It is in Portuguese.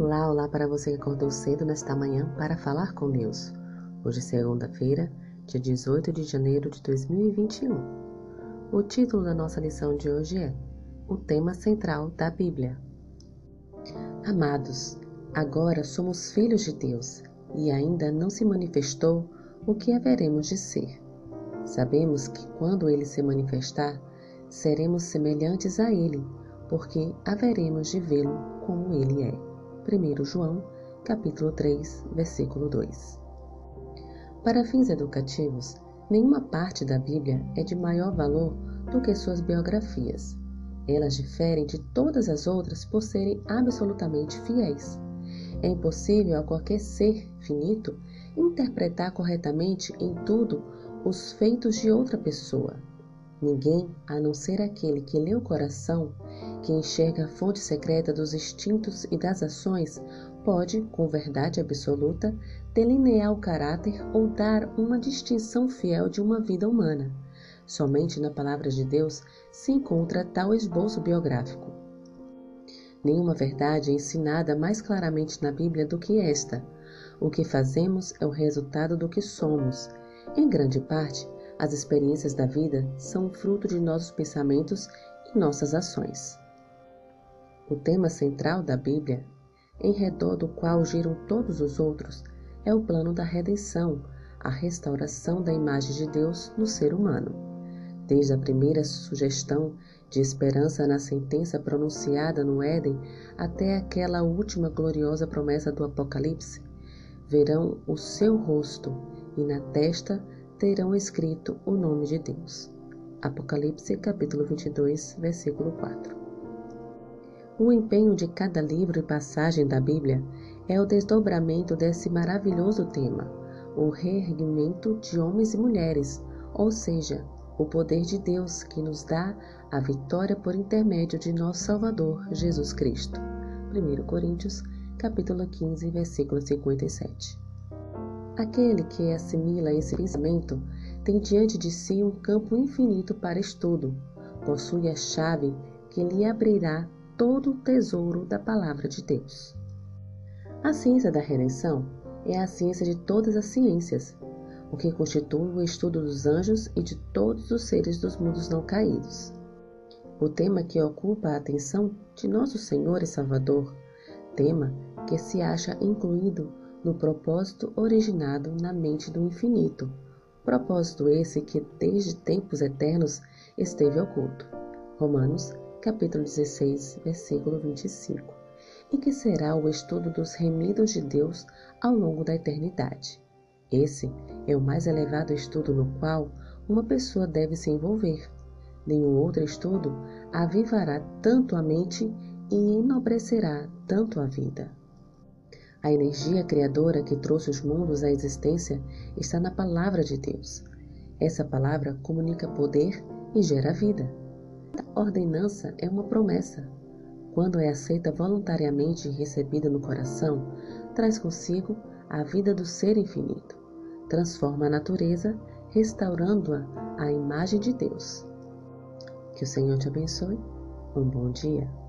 Olá para você que acordou cedo nesta manhã para falar com Deus. Hoje é segunda-feira, dia 18 de janeiro de 2021. O título da nossa lição de hoje é O Tema Central da Bíblia. Amados, agora somos filhos de Deus e ainda não se manifestou o que haveremos de ser. Sabemos que quando Ele se manifestar, seremos semelhantes a Ele, porque haveremos de vê-lo como Ele é. 1 João, capítulo 3, versículo 2. Para fins educativos, nenhuma parte da Bíblia é de maior valor do que suas biografias. Elas diferem de todas as outras por serem absolutamente fiéis. É impossível a qualquer ser finito interpretar corretamente em tudo os feitos de outra pessoa. Ninguém, a não ser aquele que lê o coração, que enxerga a fonte secreta dos instintos e das ações, pode, com verdade absoluta, delinear o caráter ou dar uma distinção fiel de uma vida humana. Somente na palavra de Deus se encontra tal esboço biográfico. Nenhuma verdade é ensinada mais claramente na Bíblia do que esta. O que fazemos é o resultado do que somos. Em grande parte, as experiências da vida são fruto de nossos pensamentos e nossas ações. O tema central da Bíblia, em redor do qual giram todos os outros, é o plano da redenção, a restauração da imagem de Deus no ser humano. Desde a primeira sugestão de esperança na sentença pronunciada no Éden até aquela última gloriosa promessa do Apocalipse, verão o seu rosto e na testa terão escrito o nome de Deus. Apocalipse, capítulo 22, versículo 4. O empenho de cada livro e passagem da Bíblia é o desdobramento desse maravilhoso tema, o reerguimento de homens e mulheres, ou seja, o poder de Deus que nos dá a vitória por intermédio de nosso Salvador, Jesus Cristo. 1 Coríntios, capítulo 15, versículo 57. Aquele que assimila esse pensamento tem diante de si um campo infinito para estudo, possui a chave que lhe abrirá todo o tesouro da palavra de Deus. A ciência da redenção é a ciência de todas as ciências, o que constitui o estudo dos anjos e de todos os seres dos mundos não caídos. O tema que ocupa a atenção de nosso Senhor e Salvador, tema que se acha incluído no propósito originado na mente do infinito, propósito esse que desde tempos eternos esteve oculto. Romanos, capítulo 16, versículo 25, e que será o estudo dos remidos de Deus ao longo da eternidade. Esse é o mais elevado estudo no qual uma pessoa deve se envolver. Nenhum outro estudo avivará tanto a mente e enobrecerá tanto a vida. A energia criadora que trouxe os mundos à existência está na palavra de Deus. Essa palavra comunica poder e gera vida. A ordenança é uma promessa. Quando é aceita voluntariamente e recebida no coração, traz consigo a vida do ser infinito. Transforma a natureza, restaurando-a à imagem de Deus. Que o Senhor te abençoe. Um bom dia.